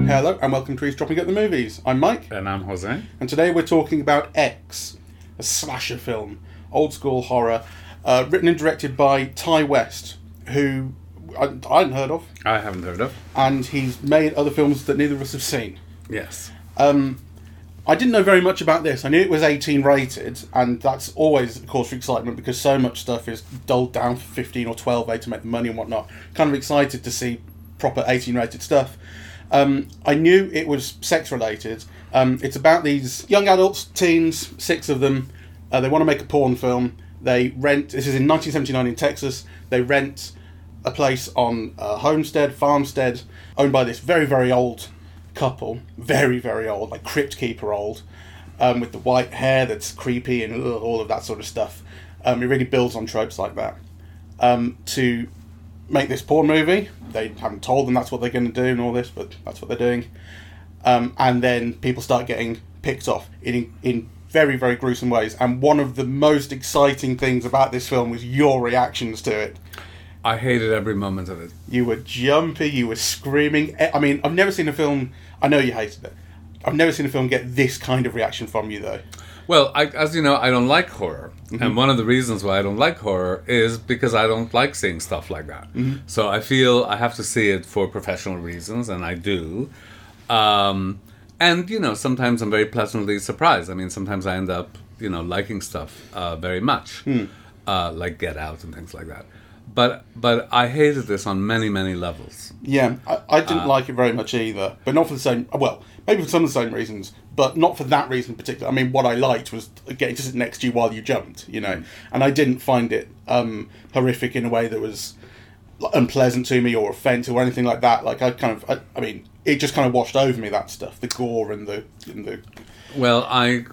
Hello and welcome to Eavesdropping at the Movies. I'm Mike. And I'm Jose. And today we're talking about X, a slasher film, old school horror, written and directed by Ty West, who I hadn't heard of. I haven't heard of. And he's made other films that neither of us have seen. Yes. I didn't know very much about this. I knew it was 18 rated, and that's always a cause for excitement because so much stuff is doled down for 15 or 12 to make the money and whatnot. Kind of excited to see proper 18 rated stuff. I knew it was sex related. It's about these young adults, teens, six of them. They want to make a porn film. They rent, this is in 1979 in Texas, they rent a place on a farmstead, owned by this very, very old couple, very, very old, like crypt keeper old, with the white hair that's creepy and all of that sort of stuff. It really builds on tropes like that. To make this porn movie, they haven't told them that's what they're going to do and all this, but that's what they're doing. And then people start getting picked off in very, very gruesome ways. And one of the most exciting things about this film was your reactions to it. I hated every moment of it. You were jumpy, you were screaming. I mean, I've never seen a film... I know you hated it. I've never seen a film get this kind of reaction from you, though. Well, as you know, I don't like horror. Mm-hmm. And one of the reasons why I don't like horror is because I don't like seeing stuff like that. Mm-hmm. So I feel I have to see it for professional reasons, and I do. And, you know, sometimes I'm very pleasantly surprised. I mean, sometimes I end up, you know, liking stuff very much. Mm. Like Get Out and things like that. But I hated this on many, many levels. Yeah, I didn't like it very much either. But not for the same... Well, maybe for some of the same reasons, but not for that reason in particular. I mean, what I liked was getting to sit next to you while you jumped, you know. Mm. And I didn't find it horrific in a way that was unpleasant to me or offensive or anything like that. Like, I mean, it just kind of washed over me, that stuff. The gore and the... Well, I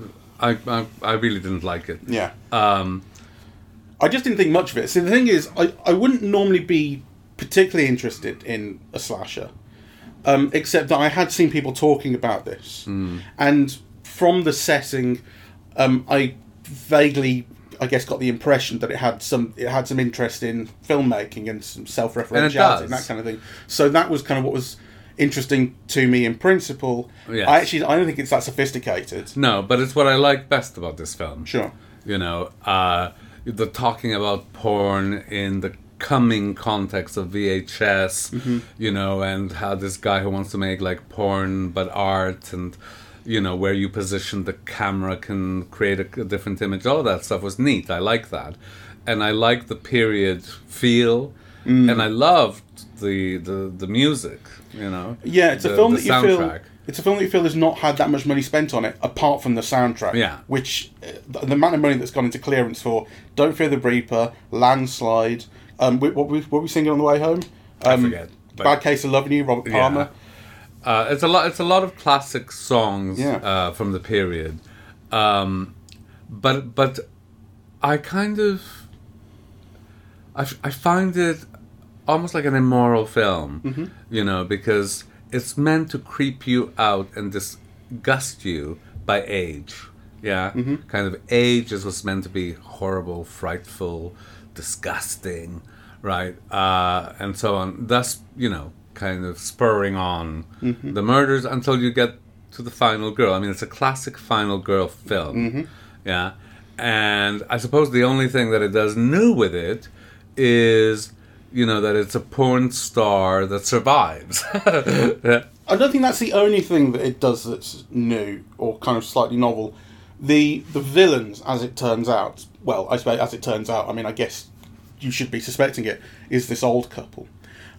really didn't like it. Yeah. I just didn't think much of it. So the thing is, I wouldn't normally be particularly interested in a slasher, except that I had seen people talking about this. Mm. And from the setting, I vaguely, I guess, got the impression that it had some interest in filmmaking and some self-referentiality and that kind of thing. So that was kind of what was interesting to me in principle. Yes. I don't think it's that sophisticated. No, but it's what I like best about this film. Sure. You know... the talking about porn in the coming context of VHS, mm-hmm. you know, and how this guy who wants to make like porn but art, and you know where you position the camera can create a different image. All of that stuff was neat. I like that, and I like the period feel, and I loved the music. You know, yeah, it's a film that soundtrack. It's a film that you feel has not had that much money spent on it, apart from the soundtrack. Yeah. Which, the amount of money that's gone into clearance for Don't Fear the Reaper, Landslide, what were we singing on the way home? I forget. Bad Case of Loving You, Robert Palmer. Yeah. It's a lot of classic songs from the period. But I kind of... I find it almost like an immoral film, mm-hmm. you know, because... It's meant to creep you out and disgust you by age. Yeah? Mm-hmm. Kind of age is what's meant to be horrible, frightful, disgusting, right? And so on. Thus, you know, kind of spurring on mm-hmm. the murders until you get to the final girl. I mean, it's a classic final girl film. Mm-hmm. Yeah? And I suppose the only thing that it does new with it is... You know, that it's a porn star that survives. Yeah. I don't think that's the only thing that it does that's new or kind of slightly novel. The villains, as it turns out, I mean, I guess you should be suspecting it, is this old couple.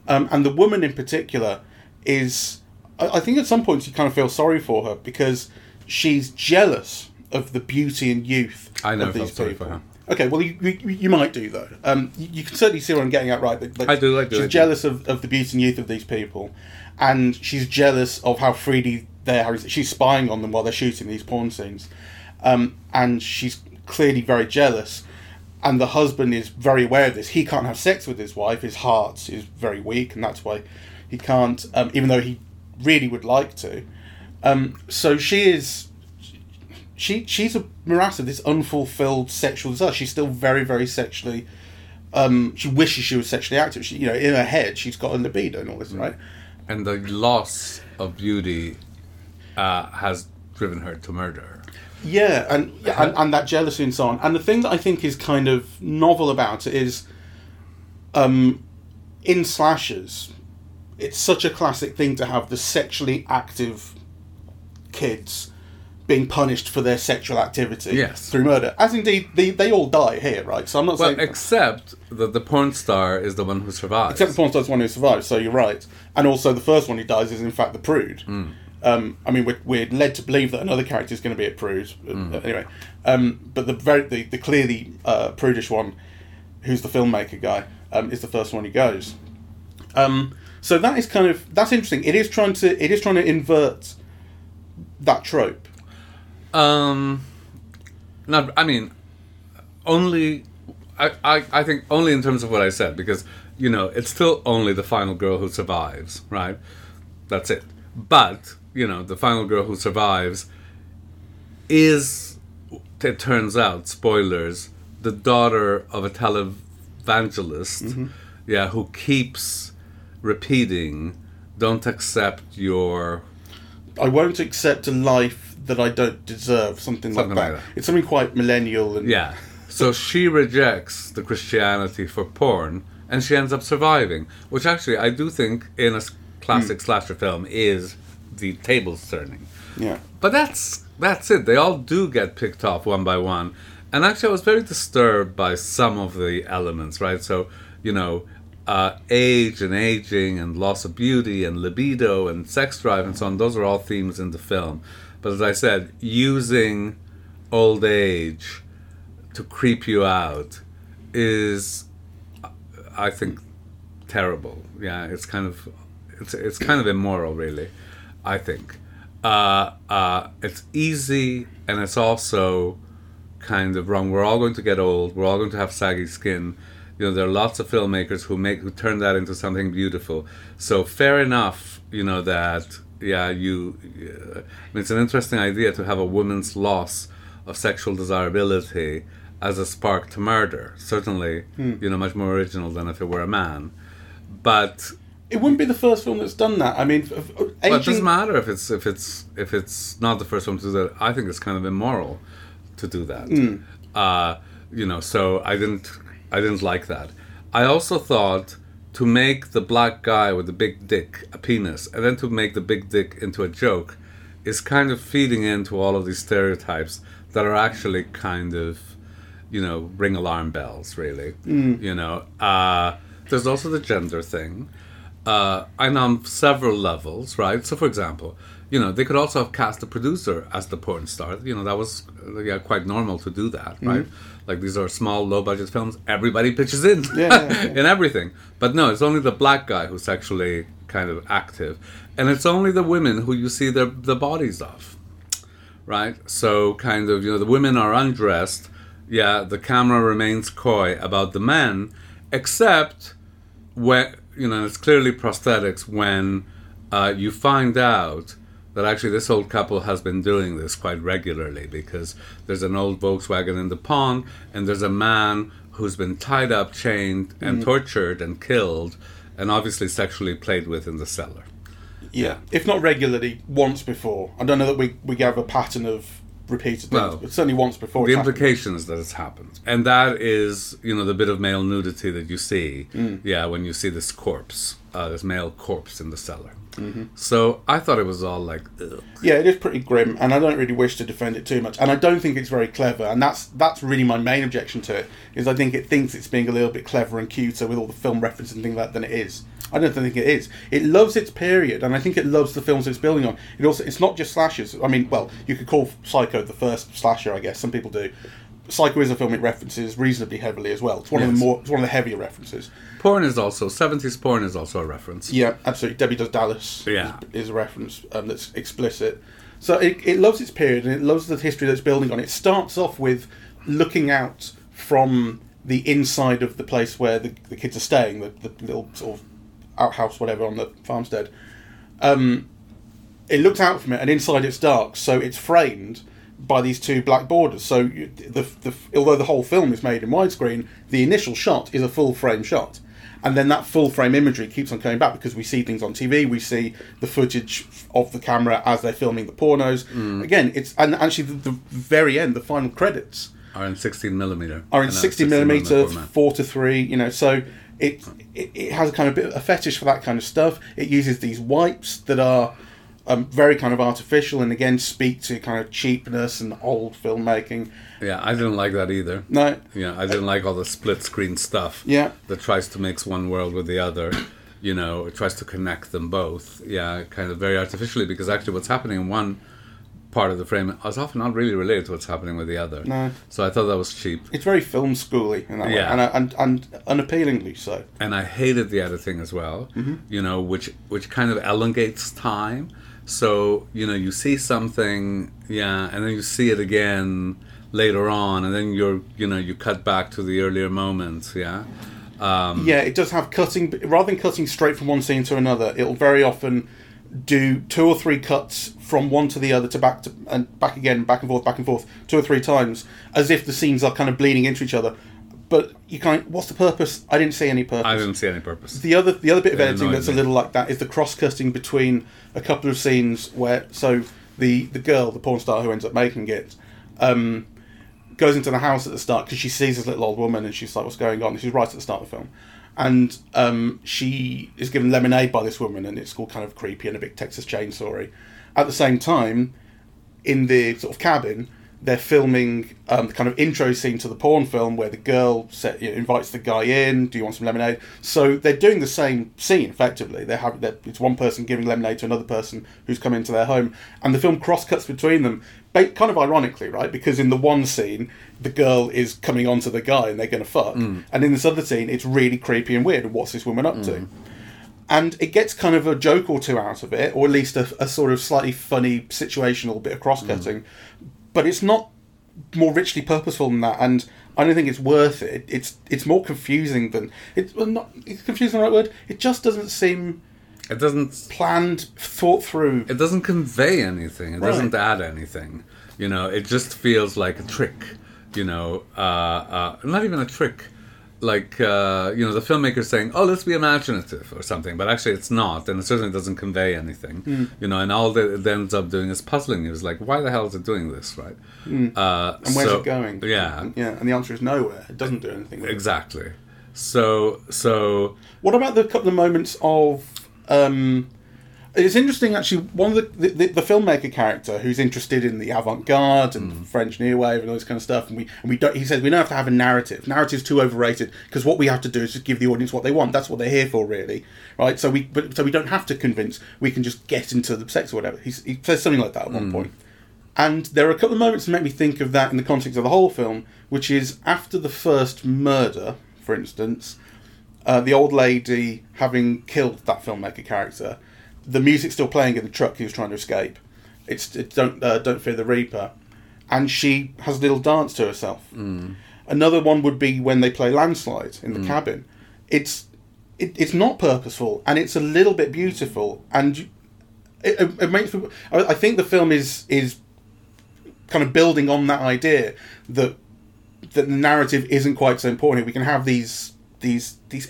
And the woman in particular is... I think at some points you kind of feel sorry for her because she's jealous of the beauty and youth of these people. I felt sorry for her. Okay, well, you might do, though. You can certainly see what I'm getting at, right? That I do like that. She's jealous of the beauty and youth of these people, and she's jealous of how freely they are. She's spying on them while they're shooting these porn scenes, and she's clearly very jealous, and the husband is very aware of this. He can't have sex with his wife. His heart is very weak, and that's why he can't, even though he really would like to. So she is... She's a morass of this unfulfilled sexual desire. She's still very, very sexually She wishes she was sexually active. She, you know, in her head, she's got a libido and all this, right? And the loss of beauty has driven her to murder. Yeah, and that jealousy and so on. And the thing that I think is kind of novel about it is, in slashers, it's such a classic thing to have the sexually active kids being punished for their sexual activity through murder. As indeed, they all die here, right? So I'm not saying... Well, except that the porn star is the one who survives. Except the porn star is the one who survives, so you're right. And also the first one who dies is, in fact, the prude. Mm. I mean, we're led to believe that another character is going to be a prude. Anyway, but the clearly prudish one, who's the filmmaker guy, is the first one who goes. So that is kind of... That's interesting. It is trying to invert that trope. Not, I mean, only... I think only in terms of what I said, because, you know, it's still only the final girl who survives, right? That's it. But, you know, the final girl who survives is, it turns out, spoilers, the daughter of a televangelist, who keeps repeating, "Don't accept your... I won't accept a life that I don't deserve," something like that. It's something quite millennial. And... Yeah. So she rejects the Christianity for porn, and she ends up surviving, which actually I do think in a classic slasher film is the tables turning. Yeah. But that's it. They all do get picked off one by one. And actually I was very disturbed by some of the elements, right? So, you know, age and aging and loss of beauty and libido and sex drive and so on, those are all themes in the film. But as I said, using old age to creep you out is, I think, terrible. Yeah, it's kind of immoral, really, I think. It's easy, and it's also kind of wrong. We're all going to get old. We're all going to have saggy skin. You know, there are lots of filmmakers who turn that into something beautiful. So fair enough, you know, that, yeah, it's an interesting idea to have a woman's loss of sexual desirability as a spark to murder. Certainly, you know, much more original than if it were a man. But... It wouldn't be the first film that's done that. I mean, aging... But it doesn't matter if it's not the first one to do that. I think it's kind of immoral to do that. Mm. You know, so I didn't like that. I also thought to make the black guy with the big dick a penis, and then to make the big dick into a joke, is kind of feeding into all of these stereotypes that are actually kind of, you know, ring alarm bells, really. Mm. You know, there's also the gender thing. And on several levels, right? So, for example, you know, they could also have cast the producer as the porn star. You know, that was quite normal to do that, right? Mm-hmm. Like, these are small, low-budget films. Everybody pitches in in everything. But no, it's only the black guy who's actually kind of active. And it's only the women who you see the bodies of, right? So, kind of, you know, the women are undressed. Yeah, the camera remains coy about the men, except when... You know, it's clearly prosthetics when you find out that actually this old couple has been doing this quite regularly, because there's an old Volkswagen in the pond and there's a man who's been tied up, chained, and tortured and killed and obviously sexually played with in the cellar. Yeah. If not regularly, once before. I don't know that we have a pattern of repeated things, but certainly once before. The implication is that it's happened. And that is, you know, the bit of male nudity that you see, when you see this corpse, this male corpse in the cellar. Mm-hmm. So I thought it was all like, ugh. Yeah, it is pretty grim, and I don't really wish to defend it too much. And I don't think it's very clever, and that's really my main objection to it, is I think it thinks it's being a little bit clever and cuter with all the film references and things like that than it is. I don't think it is. It loves its period, and I think it loves the films it's building on. It's not just slashers. I mean, well, you could call Psycho the first slasher, I guess. Some people do. Psycho is a film it references reasonably heavily as well. It's one of the more, it's one of the heavier references. Porn is also 70s. Porn is also a reference. Yeah, absolutely. Debbie Does Dallas is a reference that's explicit. So it loves its period, and it loves the history that's building on. It starts off with looking out from the inside of the place where the kids are staying, the little sort of outhouse, whatever, on the farmstead. It looks out from it, and inside it's dark, so it's framed by these two black borders. So although the whole film is made in widescreen, the initial shot is a full frame shot. And then that full frame imagery keeps on coming back because we see things on TV. We see the footage of the camera as they're filming the pornos. Mm. Again, and actually the very end, the final credits are in 16mm. Are in 16mm, 4:3. You know, so it has a kind of bit of a fetish for that kind of stuff. It uses these wipes that are very kind of artificial and again speak to kind of cheapness and old filmmaking. Yeah, I didn't like that either. No. Yeah, I didn't like all the split screen stuff. Yeah. That tries to mix one world with the other. You know, it tries to connect them both. Yeah, kind of very artificially, because actually what's happening in one part of the frame is often not really related to what's happening with the other. No. So I thought that was cheap. It's very film schooly in that way, and unappealingly so. And I hated the editing as well. Mm-hmm. You know, which kind of elongates time. So, you know, you see something, yeah, and then you see it again later on, and then you cut back to the earlier moments, yeah. Yeah, it does have cutting. Rather than cutting straight from one scene to another, it'll very often do 2 or 3 cuts from one to the other back and forth 2 or 3 times, as if the scenes are kind of bleeding into each other. But you can't. What's the purpose? I didn't see any purpose. The other bit of editing that's a little like that is the cross cutting between a couple of scenes where the girl, the porn star who ends up making it, goes into the house at the start because she sees this little old woman and she's like, "What's going on?" And she's right at the start of the film, and she is given lemonade by this woman, and it's all kind of creepy and a bit Texas Chainsaw-y. At the same time, in the sort of cabin, they're filming the kind of intro scene to the porn film where the girl invites the guy in. Do you want some lemonade? So they're doing the same scene effectively. It's one person giving lemonade to another person who's come into their home, and the film cross cuts between them, kind of ironically, right? Because in the one scene, the girl is coming onto the guy and they're going to fuck, and in this other scene, it's really creepy and weird. And what's this woman up to? And it gets kind of a joke or two out of it, or at least a sort of slightly funny situational bit of cross cutting. But it's not more richly purposeful than that, and I don't think it's worth it. It's more confusing than it's confusing. The right word. It just doesn't seem. It doesn't planned, thought through. It doesn't convey anything. It doesn't add anything. You know, it just feels like a trick. You know, not even a trick. Like the filmmaker saying, "Oh, let's be imaginative" or something, but actually it's not, and it certainly doesn't convey anything. You know, and all that it ends up doing is puzzling you. It's like, why the hell is it doing this, right? And where's it going? Yeah, and the answer is nowhere. It doesn't do anything. Exactly. So what about the couple of moments of? It's interesting, actually. One of the filmmaker character who's interested in the avant-garde and French new wave and all this kind of stuff, he says we don't have to have a narrative. Narrative's too overrated because what we have to do is just give the audience what they want. That's what they're here for, really, right? So we don't have to convince. We can just get into the sex or whatever. He says something like that at one point. And there are a couple of moments that make me think of that in the context of the whole film, which is after the first murder, for instance, the old lady having killed that filmmaker character. The music's still playing in the truck. He was trying to escape. It's Don't Fear the Reaper, and she has a little dance to herself. Another one would be when they play Landslide in the cabin. It's not purposeful, and it's a little bit beautiful, and it makes me. I think the film is kind of building on that idea that the narrative isn't quite so important. We can have these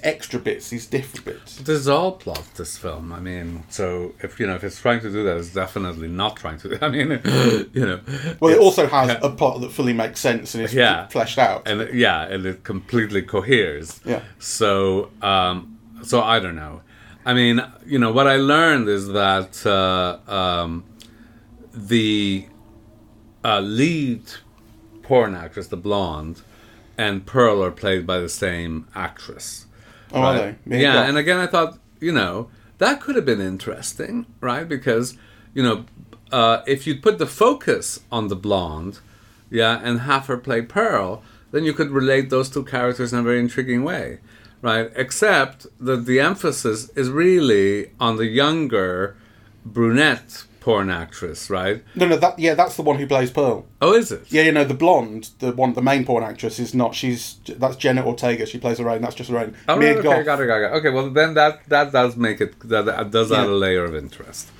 extra bits, these different bits. This is all plot, this film. I mean, so if it's trying to do that, it's definitely not trying to do that. I mean, you know. Well, it also has a plot that fully makes sense and is fleshed out. And it completely coheres. Yeah. So I don't know. I mean, you know, what I learned is that the lead porn actress, the blonde, and Pearl are played by the same actress. Oh, right? Are they? Yeah, and again, I thought, you know, that could have been interesting, right? Because, you know, if you'd put the focus on the blonde, and have her play Pearl, then you could relate those two characters in a very intriguing way, right? Except that the emphasis is really on the younger brunette porn actress, right? No, that's the one who plays Pearl. Oh, is it? Yeah, you know, the blonde, the main porn actress is not. That's Jenna Ortega. She plays Lorraine. That's just Lorraine. Oh, right, okay, got it. Okay, well then that does make it that does add a layer of interest,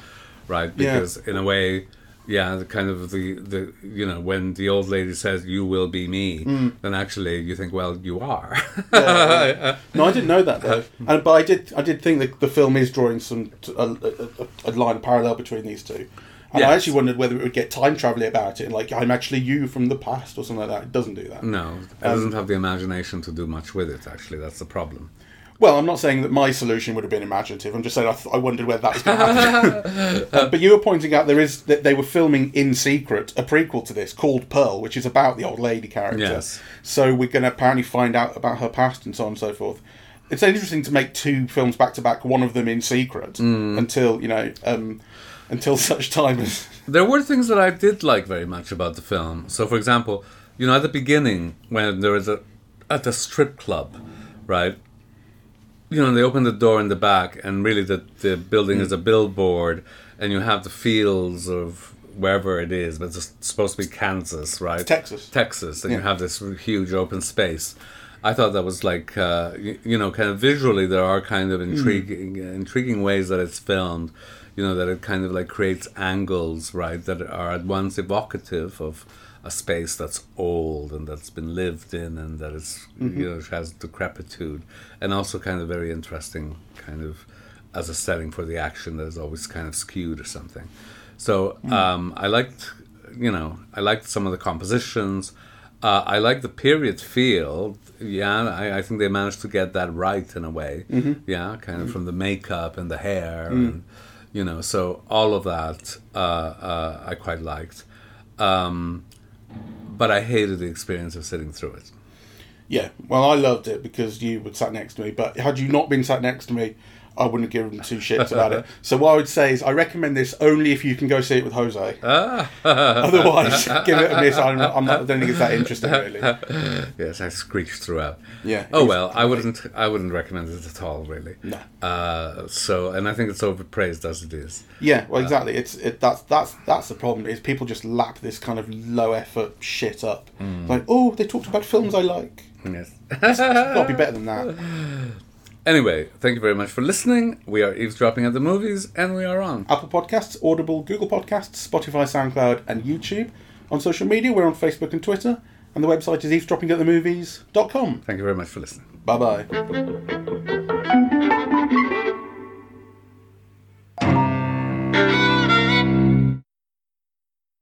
right? Because in a way, Yeah, kind of the you know, when the old lady says, "You will be me," then actually you think, well, you are. Yeah. No, I didn't know that though. But I did think that the film is drawing a line parallel between these two. And yes. I actually wondered whether it would get time travel-y about it, and like, I'm actually you from the past or something like that. It doesn't do that. No, it doesn't have the imagination to do much with it, actually. That's the problem. Well, I'm not saying that my solution would have been imaginative. I'm just saying I wondered whether that was going to happen. But you were pointing out that they were filming in secret a prequel to this called Pearl, which is about the old lady character. Yes. So we're going to apparently find out about her past and so on and so forth. It's interesting to make two films back-to-back, one of them in secret, until, you know... until such time as... There were things that I did like very much about the film. So, for example, you know, at the beginning, when there is at a strip club, right? You know, and they open the door in the back, and really the building is a billboard, and you have the fields of wherever it is, but it's supposed to be Kansas, right? It's Texas, and you have this huge open space. I thought that was like, you know, kind of visually, there are kind of intriguing ways that it's filmed. You know, that it kind of like creates angles, right, that are at once evocative of a space that's old and that's been lived in and that is, you know, has decrepitude, and also kind of very interesting kind of as a setting for the action that is always kind of skewed or something. So I liked some of the compositions. I like the period feel. Yeah, I think they managed to get that right in a way. Yeah, kind of from the makeup and the hair and... You know, so all of that I quite liked. But I hated the experience of sitting through it. Yeah, well, I loved it because you were sat next to me. But had you not been sat next to me, I wouldn't have given two shits about it. So what I would say is I recommend this only if you can go see it with Jose. Otherwise, give it a miss. I don't think it's that interesting, really. Yes, I screeched throughout. Yeah. Oh, well, I wouldn't recommend it at all, really. No. And I think it's overpraised as it is. Yeah, well, exactly. That's the problem, is people just lap this kind of low-effort shit up. Like, oh, they talked about films I like. Yes. It's got to be better than that. Anyway, thank you very much for listening. We are Eavesdropping at the Movies, and we are on Apple Podcasts, Audible, Google Podcasts, Spotify, SoundCloud, and YouTube. On social media, we're on Facebook and Twitter, and the website is eavesdroppingatthemovies.com. Thank you very much for listening. Bye-bye.